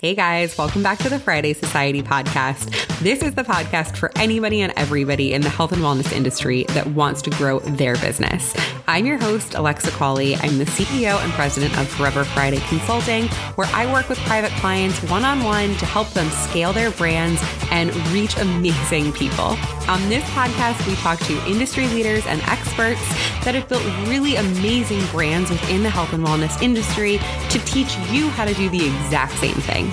Hey guys, welcome back to the Friday Society podcast. This is the podcast for anybody and everybody in the health and wellness industry that wants to grow their business. I'm your host, Alexa Qualley. I'm the CEO and president of Forever Friday Consulting, where I work with private clients one-on-one to help them scale their brands and reach amazing people. On this podcast, we talk to industry leaders and experts that have built really amazing brands within the health and wellness industry to teach you how to do the exact same thing.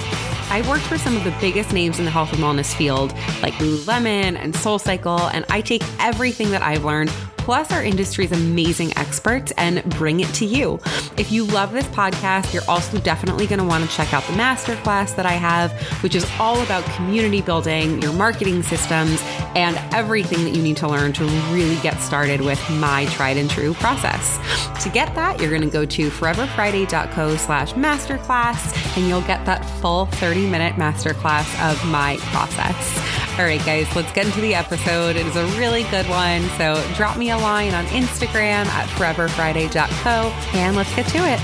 I've worked for some of the biggest names in the health and wellness field, like Lululemon and SoulCycle, and I take everything that I've learned, plus our industry's amazing experts, and bring it to you. If you love this podcast, you're also definitely going to want to check out the masterclass that I have, which is all about community building, your marketing systems, and everything that you need to learn to really get started with my tried and true process. To get that, you're going to go to foreverfriday.co/masterclass, and you'll get that full 30-minute masterclass of my process. All right, guys, let's get into the episode. It is a really good one. So drop me a line on Instagram at foreverfriday.co and let's get to it.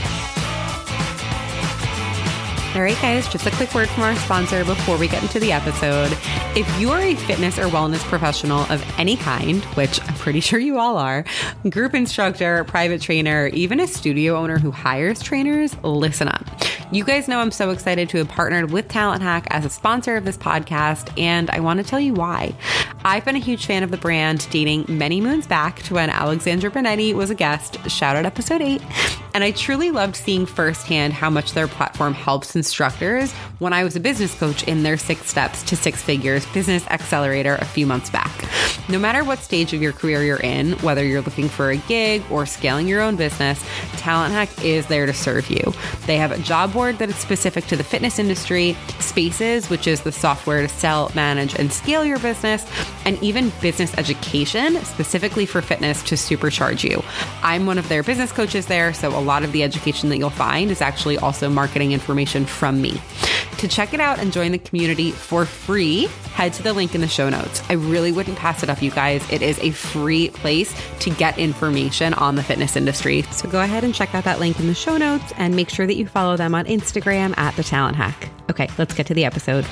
All right, guys, just a quick word from our sponsor before we get into the episode. If you are a fitness or wellness professional of any kind, which I'm pretty sure you all are, group instructor, private trainer, even a studio owner who hires trainers, listen up. You guys know I'm so excited to have partnered with Talent Hack as a sponsor of this podcast, and I want to tell you why. I've been a huge fan of the brand dating many moons back to when Alexandra Benetti was a guest, shout out episode 8, and I truly loved seeing firsthand how much their platform helps instructors when I was a business coach in their 6 Steps to 6 Figures Business Accelerator a few months back. No matter what stage of your career you're in, whether you're looking for a gig or scaling your own business, Talent Hack is there to serve you. They have a job board that is specific to the fitness industry, Spaces, which is the software to sell, manage, and scale your business, and even business education specifically for fitness to supercharge you. I'm one of their business coaches there, so a lot of the education that you'll find is actually also marketing information from me. To check it out and join the community for free, head to the link in the show notes. I really wouldn't pass it up, you guys. It is a free place to get information on the fitness industry. So go ahead and check out that link in the show notes and make sure that you follow them on Instagram at The Talent Hack. Okay, let's get to the episode.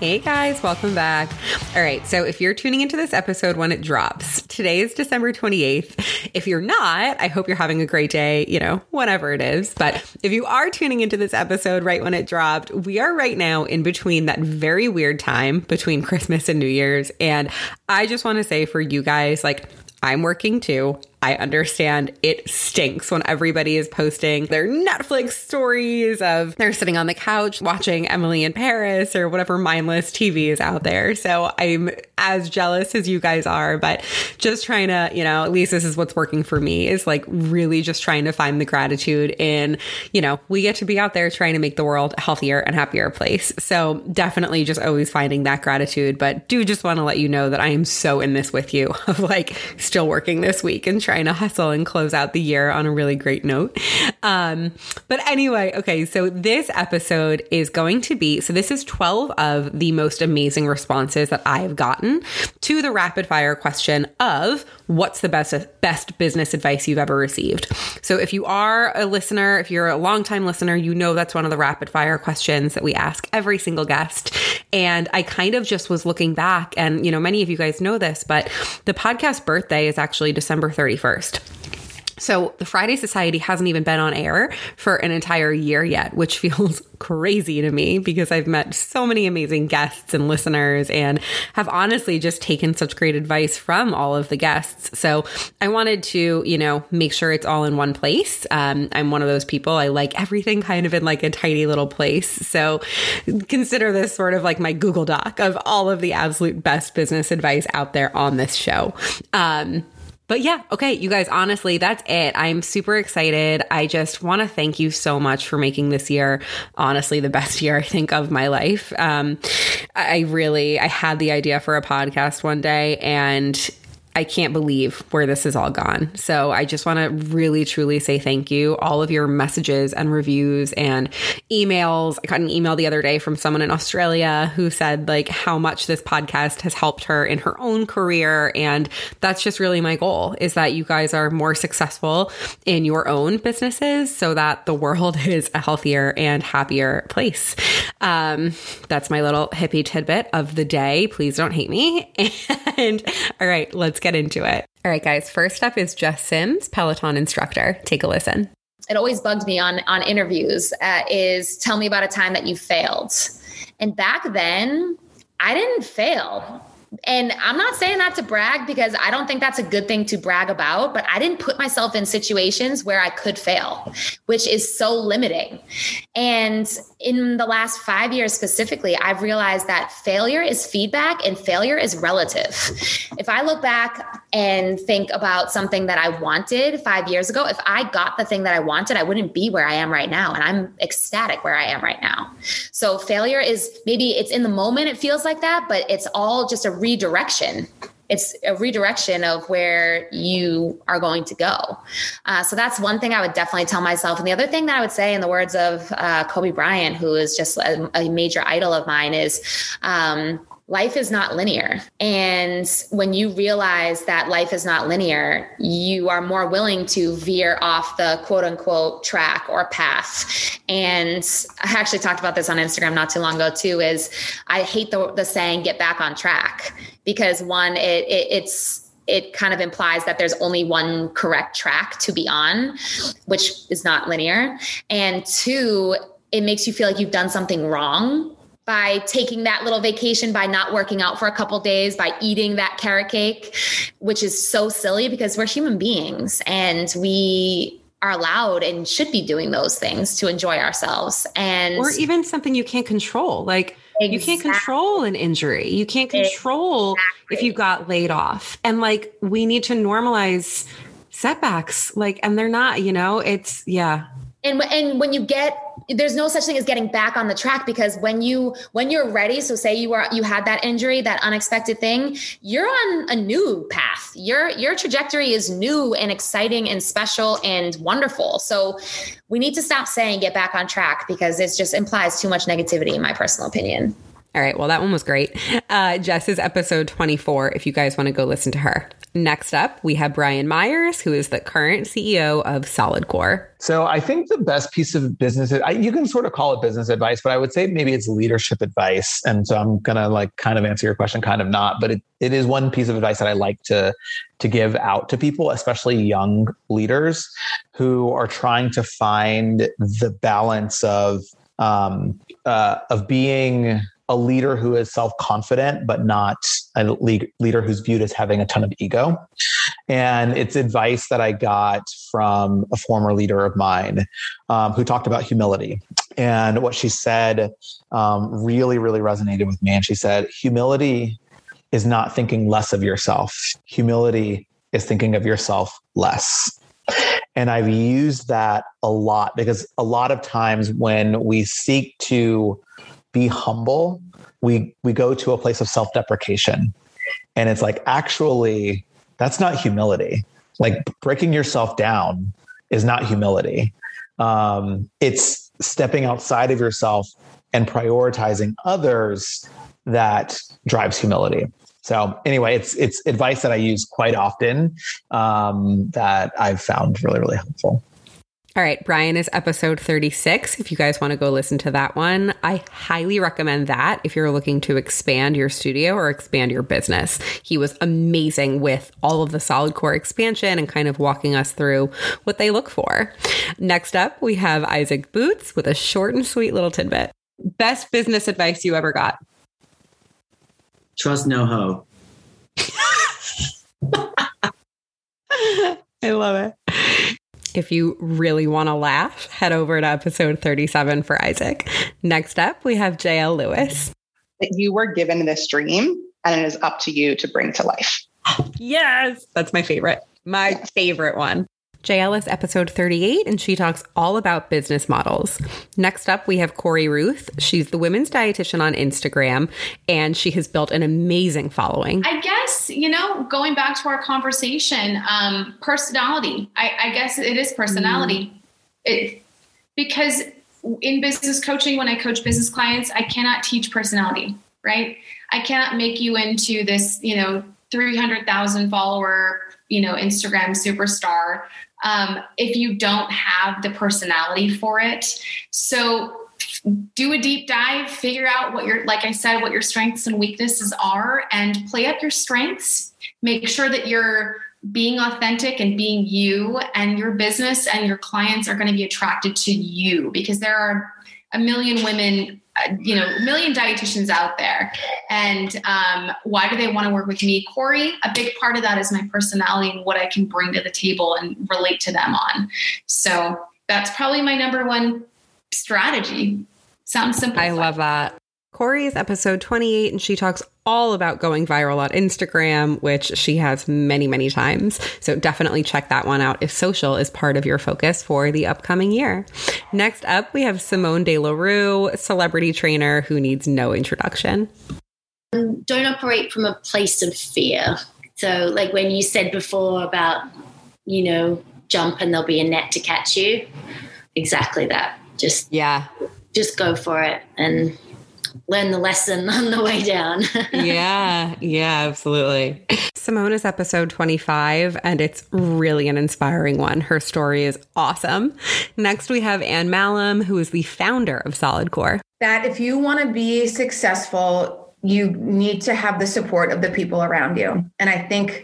Hey guys, welcome back. All right, so if you're tuning into this episode when it drops, today is December 28th. If you're not, I hope you're having a great day, you know, whatever it is. But if you are tuning into this episode right when it dropped, we are right now in between that very weird time between Christmas and New Year's. And I just want to say for you guys, like, I'm working too. I understand it stinks when everybody is posting their Netflix stories of they're sitting on the couch watching Emily in Paris or whatever mindless TV is out there. So I'm as jealous as you guys are, but just trying to, you know, at least this is what's working for me, is like really just trying to find the gratitude in, you know, we get to be out there trying to make the world a healthier and happier place. So definitely just always finding that gratitude, but do just want to let you know that I am so in this with you of like still working this week and trying to hustle and close out the year on a really great note. But anyway, okay, so this episode is going to be, so this is 12 of the most amazing responses that I've gotten to the rapid fire question of what's the best business advice you've ever received. So if you are a listener, if you're a longtime listener, you know that's one of the rapid fire questions that we ask every single guest. And I kind of just was looking back and, you know, many of you guys know this, but the podcast birthday is actually December 31st. So the Friday Society hasn't even been on air for an entire year yet, which feels crazy to me because I've met so many amazing guests and listeners and have honestly just taken such great advice from all of the guests. So I wanted to, you know, make sure it's all in one place. I'm one of those people. I like everything kind of in like a tiny little place. So consider this sort of like my Google Doc of all of the absolute best business advice out there on this show. But yeah, okay, you guys, honestly, that's it. I'm super excited. I just want to thank you so much for making this year, honestly, the best year I think of my life. I had the idea for a podcast one day and I can't believe where this has all gone. So I just want to really, truly say thank you. All of your messages and reviews and emails. I got an email the other day from someone in Australia who said like how much this podcast has helped her in her own career. And that's just really my goal, is that you guys are more successful in your own businesses so that the world is a healthier and happier place. That's my little hippie tidbit of the day. Please don't hate me. And all right, let's get into it. All right, guys. First up is Jess Sims, Peloton instructor. Take a listen. It always bugged me on interviews is tell me about a time that you failed. And back then I didn't fail. And I'm not saying that to brag, because I don't think that's a good thing to brag about, but I didn't put myself in situations where I could fail, which is so limiting. And in the last 5 years specifically, I've realized that failure is feedback and failure is relative. If I look back and think about something that I wanted 5 years ago, if I got the thing that I wanted, I wouldn't be where I am right now. And I'm ecstatic where I am right now. So failure is, maybe it's in the moment, it feels like that, but it's all just a redirection. It's a redirection of where you are going to go. So that's one thing I would definitely tell myself. And the other thing that I would say, in the words of Kobe Bryant, who is just a major idol of mine, is life is not linear. And when you realize that life is not linear, you are more willing to veer off the quote unquote track or path. And I actually talked about this on Instagram not too long ago too, is I hate the saying, get back on track. Because one, it kind of implies that there's only one correct track to be on, which is not linear. And two, it makes you feel like you've done something wrong by taking that little vacation, by not working out for a couple of days, by eating that carrot cake, which is so silly because we're human beings and we are allowed and should be doing those things to enjoy ourselves. And or even something you can't control, like exactly. You can't control an injury. You can't control exactly. If you got laid off. And like, we need to normalize setbacks, like, and they're not, you know, it's, yeah. And when you get, there's no such thing as getting back on the track, because when you're ready, so say you had that injury, that unexpected thing, you're on a new path. Your trajectory is new and exciting and special and wonderful. So we need to stop saying get back on track, because it just implies too much negativity, in my personal opinion. All right. Well, that one was great. Jess is episode 24. If you guys want to go listen to her. Next up, we have Brian Myers, who is the current CEO of SolidCore. So I think the best piece of business, you can sort of call it business advice, but I would say maybe it's leadership advice. And so I'm going to like kind of answer your question, kind of not, but it is one piece of advice that I like to give out to people, especially young leaders who are trying to find the balance of being a leader who is self-confident, but not a leader who's viewed as having a ton of ego. And it's advice that I got from a former leader of mine who talked about humility. And what she said really, really resonated with me. And she said, humility is not thinking less of yourself. Humility is thinking of yourself less. And I've used that a lot, because a lot of times when we seek to be humble, we go to a place of self-deprecation. And it's like, actually, that's not humility. Like breaking yourself down is not humility. It's stepping outside of yourself and prioritizing others that drives humility. So anyway, it's advice that I use quite often that I've found really, really helpful. All right, Brian is episode 36. If you guys want to go listen to that one, I highly recommend that if you're looking to expand your studio or expand your business. He was amazing with all of the SolidCore expansion and kind of walking us through what they look for. Next up, we have Isaac Boots with a short and sweet little tidbit. Best business advice you ever got? Trust no hoe. I love it. If you really want to laugh, head over to episode 37 for Isaac. Next up, we have JL Lewis. That you were given this dream and it is up to you to bring to life. Yes. That's my favorite. My favorite one. JL is episode 38, and she talks all about business models. Next up, we have Corie Ruth. She's the women's dietitian on Instagram, and she has built an amazing following. I guess, you know, going back to our conversation, personality. I guess it is personality. Because in business coaching, when I coach business clients, I cannot teach personality, right? I cannot make you into this, you know, 300,000 follower, you know, Instagram superstar, if you don't have the personality for it. So do a deep dive, figure out what your, like I said, what your strengths and weaknesses are, and play up your strengths. Make sure that you're being authentic and being you, and your business and your clients are going to be attracted to you, because there are a million women, you know, a million dietitians out there. And why do they want to work with me, Corie? A big part of that is my personality and what I can bring to the table and relate to them on. So that's probably my number one strategy. Sounds simple. I love that. Corie is episode 28, and she talks all about going viral on Instagram, which she has many, many times. So definitely check that one out if social is part of your focus for the upcoming year. Next up, we have Simone DeLaRue, celebrity trainer who needs no introduction. Don't operate from a place of fear. So like when you said before about, you know, jump and there'll be a net to catch you. Exactly that. Just go for it and learn the lesson on the way down. Yeah, absolutely. Simone is episode 25, and it's really an inspiring one. Her story is awesome. Next, we have Anne Mahlum, who is the founder of SolidCore. That if you want to be successful, you need to have the support of the people around you. And I think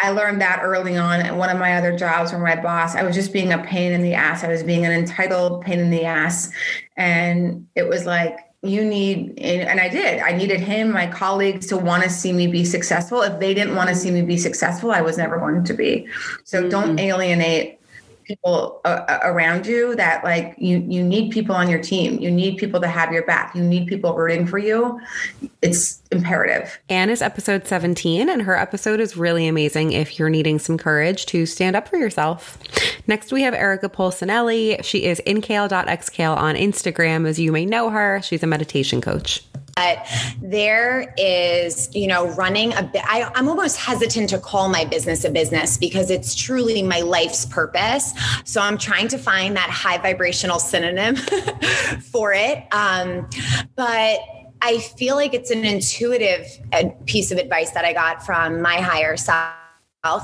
I learned that early on at one of my other jobs from my boss. I was just being a pain in the ass. I was being an entitled pain in the ass. And it was like, I needed him, my colleagues, to want to see me be successful. If they didn't want to see me be successful, I was never going to be. So don't alienate people around you. That like you need people on your team. You need people to have your back. You need people rooting for you. It's imperative. Anne is episode 17, and her episode is really amazing if you're needing some courage to stand up for yourself. Next, we have Erica Polsinelli. She is incale.xcale on Instagram, as you may know her. She's a meditation coach. But there is, you know, running I'm almost hesitant to call my business a business because it's truly my life's purpose. So I'm trying to find that high vibrational synonym for it. But I feel like it's an intuitive piece of advice that I got from my higher self.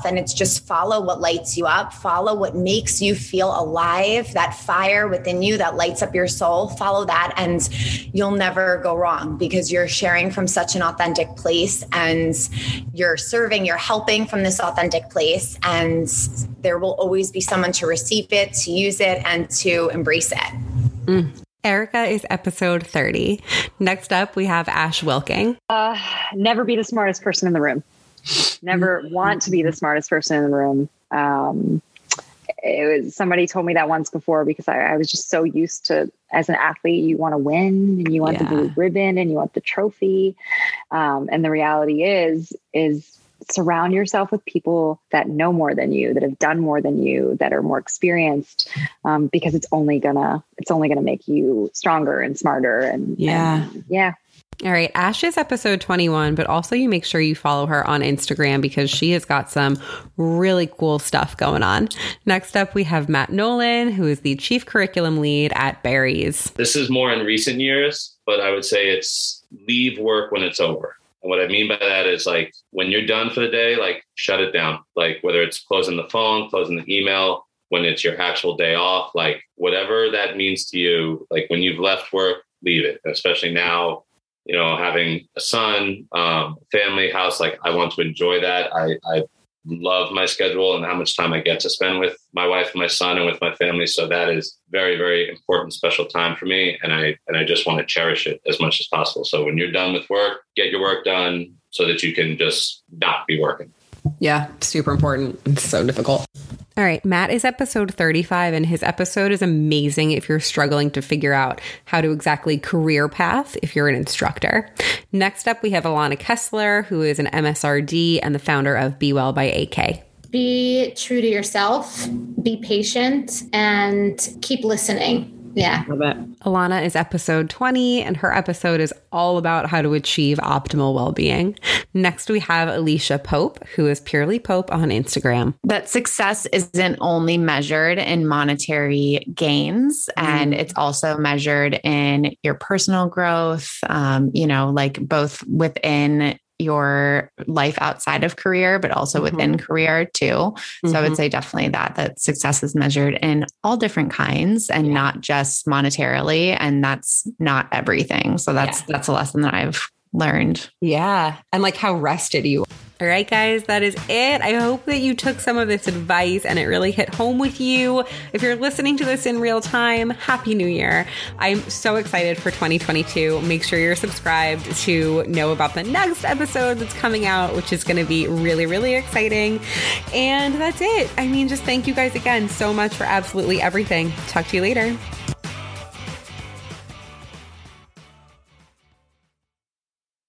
And it's just follow what lights you up, follow what makes you feel alive, that fire within you that lights up your soul, follow that, and you'll never go wrong because you're sharing from such an authentic place and you're serving, you're helping from this authentic place, and there will always be someone to receive it, to use it, and to embrace it. Erica is episode 30. Next up, we have Ash Wilking. Never be the smartest person in the room. Never want to be the smartest person in the room. It was, somebody told me that once before because I was just so used to, as an athlete, you want to win and you want the blue ribbon and you want the trophy. And the reality is surround yourself with people that know more than you, that have done more than you, that are more experienced, because it's only gonna make you stronger and smarter. And All right. Ash is episode 21, but also you make sure you follow her on Instagram because she has got some really cool stuff going on. Next up, we have Matt Nolan, who is the chief curriculum lead at Barry's. This is more in recent years, but I would say it's leave work when it's over. And what I mean by that is like when you're done for the day, like shut it down. Like whether it's closing the phone, closing the email, when it's your actual day off, like whatever that means to you, like when you've left work, leave it, especially now. You know, having a son, family, house, like I want to enjoy that. I love my schedule and how much time I get to spend with my wife, my son, and with my family. So that is very, very important, special time for me. And I just want to cherish it as much as possible. So when you're done with work, get your work done so that you can just not be working. Yeah, super important. It's so difficult. All right, Matt is episode 35, and his episode is amazing if you're struggling to figure out how to exactly career path if you're an instructor. Next up, we have Alana Kessler, who is an MSRD and the founder of Be Well by AK. be true to yourself, be patient, and keep listening. Yeah. Love it. Alana is episode 20, and her episode is all about how to achieve optimal well-being. Next, we have Alicia Pope, who is Purely Pope on Instagram. That success isn't only measured in monetary gains, and it's also measured in your personal growth, like both within your life outside of career, but also within career too. So I would say definitely that success is measured in all different kinds and not just monetarily. And that's not everything. So that's a lesson that I've learned. Yeah. And like how rested you are. All right, guys, that is it. I hope that you took some of this advice and it really hit home with you. If you're listening to this in real time, Happy New Year. I'm so excited for 2022. Make sure you're subscribed to know about the next episode that's coming out, which is going to be really, really exciting. And that's it. I mean, just thank you guys again so much for absolutely everything. Talk to you later.